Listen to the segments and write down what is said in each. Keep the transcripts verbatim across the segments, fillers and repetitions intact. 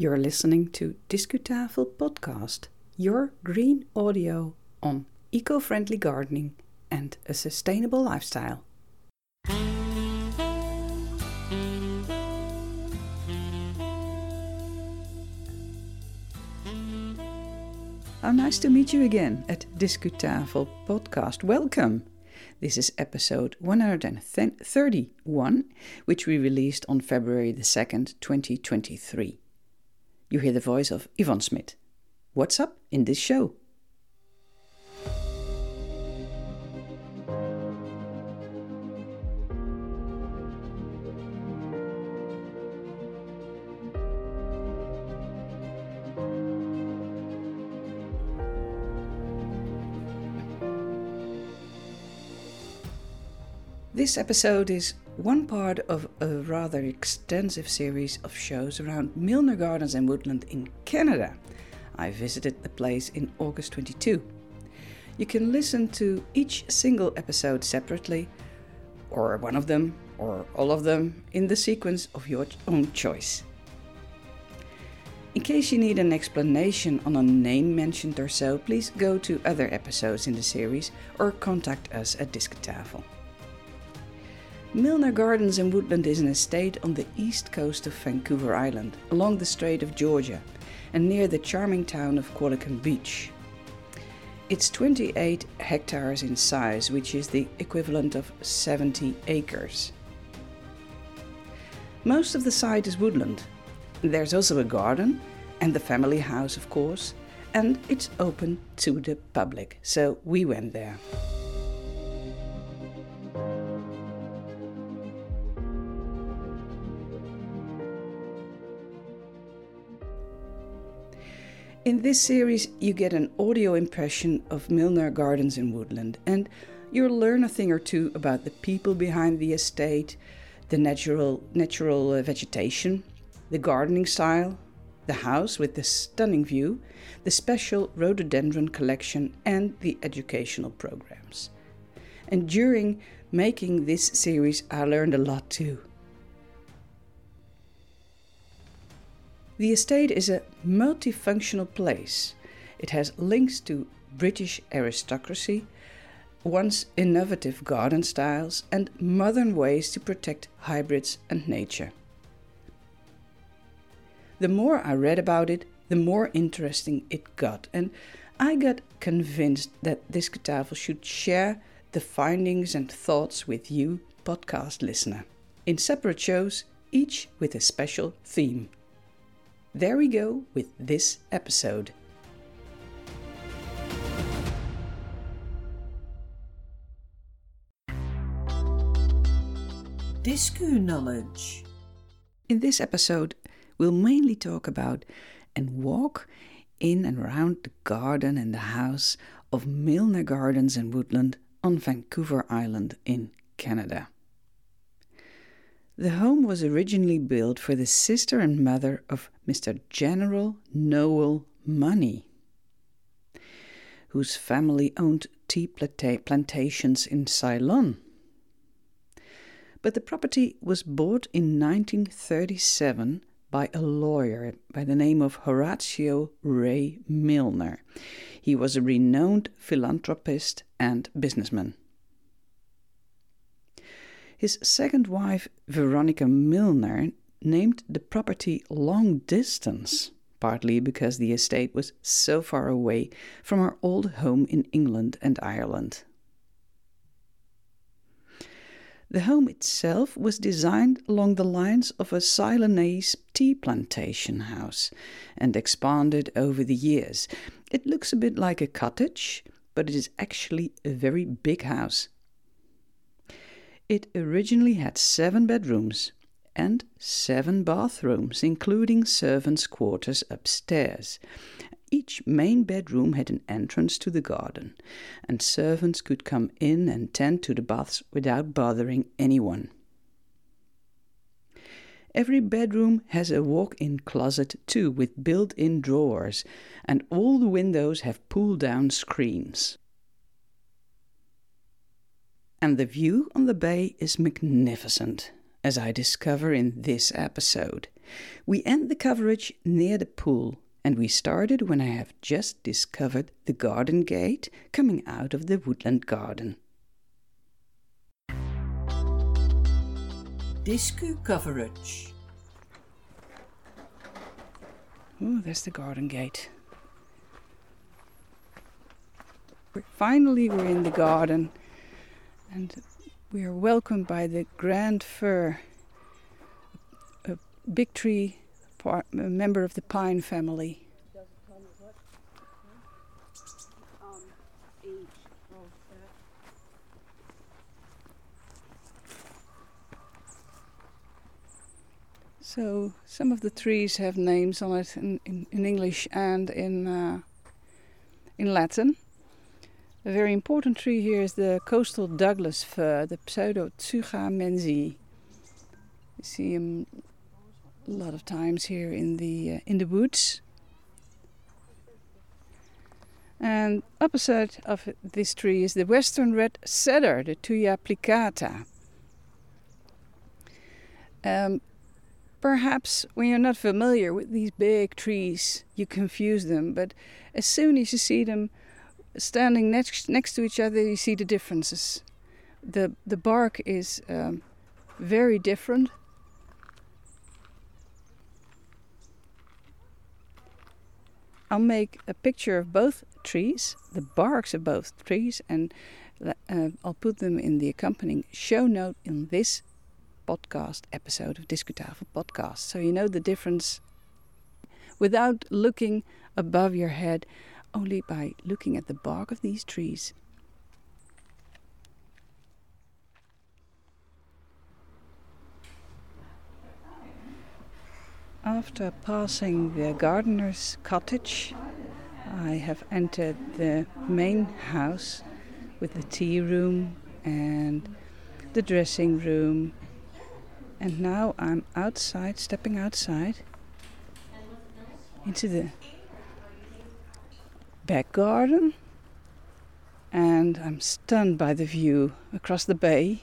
You're listening to Discutafel Podcast, your green audio on eco-friendly gardening and a sustainable lifestyle. How nice to meet you again at Discutafel Podcast. Welcome! This is episode one thirty-one, which we released on February the second, twenty twenty-three. You hear the voice of Yvonne Smit. What's up in this show? This episode is one part of a rather extensive series of shows around Milner Gardens and Woodland in Canada. I visited the place in August twenty-two. You can listen to each single episode separately, or one of them, or all of them, in the sequence of your own choice. In case you need an explanation on a name mentioned or so, please go to other episodes in the series or contact us at Discotafel. Milner Gardens and Woodland is an estate on the east coast of Vancouver Island, along the Strait of Georgia, and near the charming town of Qualicum Beach. It's twenty-eight hectares in size, which is the equivalent of seventy acres. Most of the site is woodland. There's also a garden, and the family house, of course, and it's open to the public, so we went there. In this series, you get an audio impression of Milner Gardens and Woodland, and you'll learn a thing or two about the people behind the estate, the natural natural vegetation, the gardening style, the house with the stunning view, the special rhododendron collection, and the educational programs. And during making this series, I learned a lot too. The estate is a multifunctional place. It has links to British aristocracy, once innovative garden styles, and modern ways to protect hybrids and nature. The more I read about it, the more interesting it got, and I got convinced that Discutafel should share the findings and thoughts with you, podcast listener, in separate shows, each with a special theme. There we go with this episode. Discu knowledge. In this episode, we'll mainly talk about and walk in and around the garden and the house of Milner Gardens and Woodland on Vancouver Island in Canada. The home was originally built for the sister and mother of Mister General Noel Money, whose family owned tea planta- plantations in Ceylon. But the property was bought in nineteen thirty-seven by a lawyer by the name of Horatio Ray Milner. He was a renowned philanthropist and businessman. His second wife, Veronica Milner, named the property Long Distance, partly because the estate was so far away from her old home in England and Ireland. The home itself was designed along the lines of a Ceylonese tea plantation house and expanded over the years. It looks a bit like a cottage, but it is actually a very big house. It originally had seven bedrooms and seven bathrooms, including servants' quarters upstairs. Each main bedroom had an entrance to the garden, and servants could come in and tend to the baths without bothering anyone. Every bedroom has a walk-in closet too, with built-in drawers, and all the windows have pull-down screens. And the view on the bay is magnificent, as I discover in this episode. We end the coverage near the pool, and we started when I have just discovered the garden gate coming out of the woodland garden. Discu coverage. Ooh, there's the garden gate. We're, finally we're in the garden, and we are welcomed by the grand fir, a, a big tree, part, a member of the pine family. Does it tell me what? Hmm? Um, age of that. So some of the trees have names on it in, in, in English and in uh, in Latin. A very important tree here is the coastal Douglas fir, the Pseudotsuga menziesii. You see them a lot of times here in the uh, in the woods. And opposite of this tree is the western red cedar, the Thuja plicata. Um, Perhaps when you're not familiar with these big trees, you confuse them, but as soon as you see them standing next next to each other, you see the differences. The the bark is um, very different. I'll make a picture of both trees, the barks of both trees, and uh, I'll put them in the accompanying show note in this podcast episode of Discutafel Podcast, so you know the difference without looking above your head. Only by looking at the bark of these trees. After passing the gardener's cottage, I have entered the main house with the tea room and the dressing room. And now I'm outside, stepping outside into the back garden, and I'm stunned by the view across the bay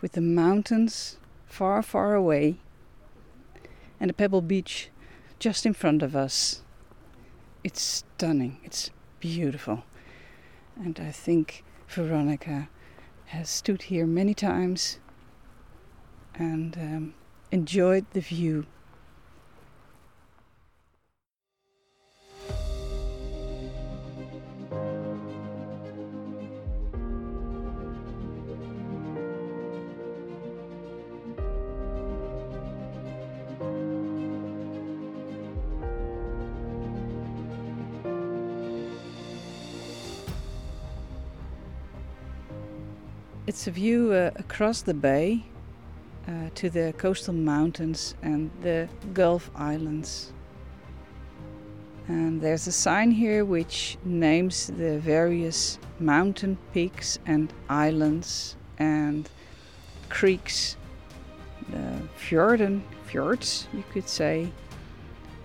with the mountains far, far away and the pebble beach just in front of us. It's stunning, it's beautiful, and I think Veronica has stood here many times and um, enjoyed the view. It's a view uh, across the bay uh, to the coastal mountains and the Gulf Islands. And there's a sign here which names the various mountain peaks and islands and creeks, the fjorden, fjords you could say,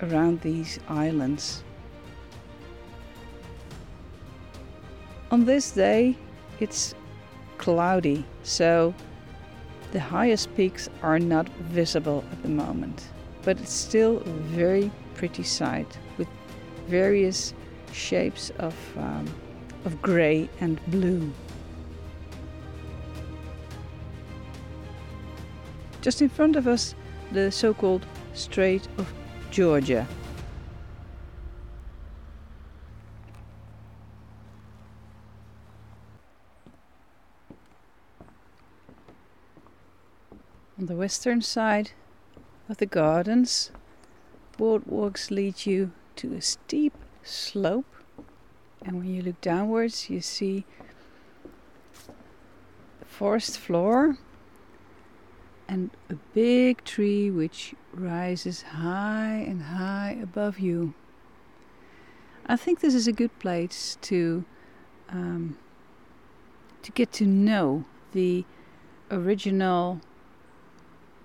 around these islands. On this day it's cloudy, so the highest peaks are not visible at the moment, but it's still a very pretty sight with various shapes of um, of gray and blue. Just in front of us, the so-called Strait of Georgia. On the western side of the gardens, boardwalks lead you to a steep slope, and when you look downwards you see the forest floor and a big tree which rises high and high above you. I think this is a good place to um, to get to know the original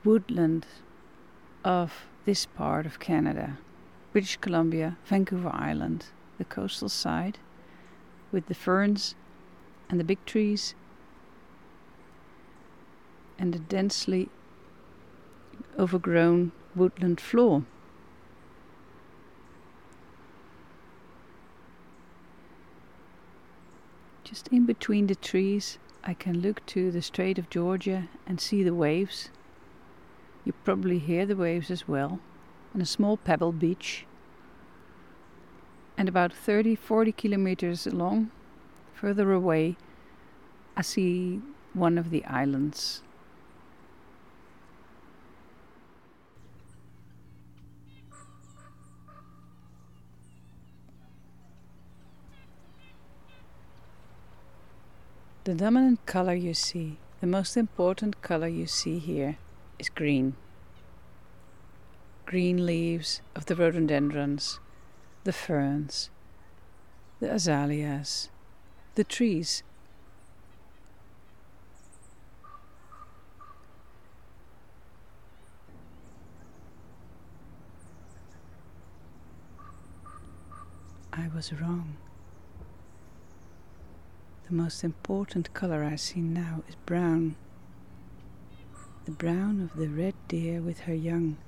woodland of this part of Canada, British Columbia, Vancouver Island, the coastal side, with the ferns and the big trees and the densely overgrown woodland floor. Just in between the trees, I can look to the Strait of Georgia and see the waves. You probably hear the waves as well, and a small pebble beach. And about thirty to forty kilometers long, further away, I see one of the islands. The dominant color you see, the most important color you see here, is green. Green leaves of the rhododendrons, the ferns, the azaleas, the trees. I was wrong. The most important color I see now is brown. The brown of the red deer with her young,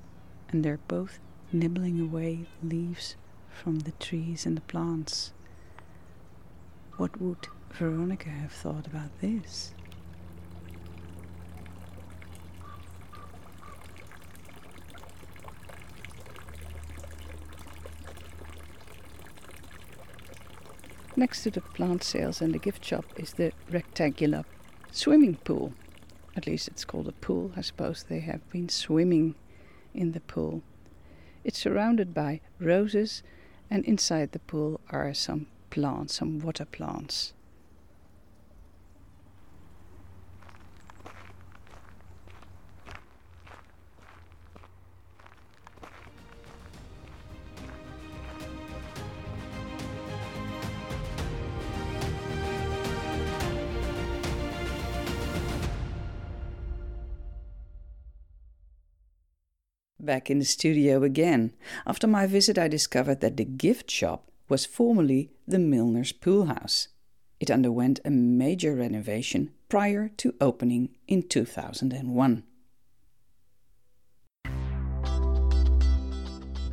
and they're both nibbling away leaves from the trees and the plants. What would Veronica have thought about this? Next to the plant sales and the gift shop is the rectangular swimming pool. At least it's called a pool. I suppose they have been swimming in the pool. It's surrounded by roses, and inside the pool are some plants, some water plants. Back in the studio again. After my visit, I discovered that the gift shop was formerly the Milner's Pool House. It underwent a major renovation prior to opening in two thousand one.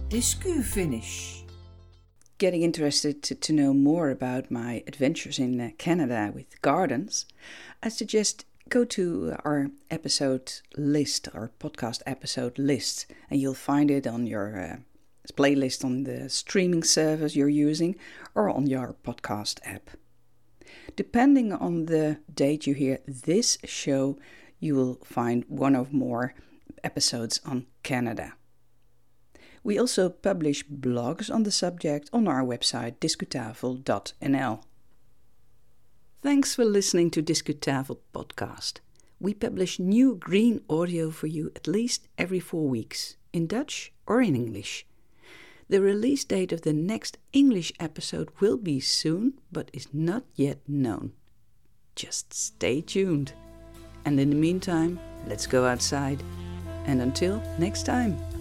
Discu finish. Getting interested to, to know more about my adventures in uh, Canada with gardens, I suggest go to our episode list, our podcast episode list, and you'll find it on your uh, playlist on the streaming service you're using or on your podcast app. Depending on the date you hear this show, you will find one or more episodes on Canada. We also publish blogs on the subject on our website discotafel dot n l. Thanks for listening to Discutafel Podcast. We publish new green audio for you at least every four weeks, in Dutch or in English. The release date of the next English episode will be soon, but is not yet known. Just stay tuned. And in the meantime, let's go outside. And until next time.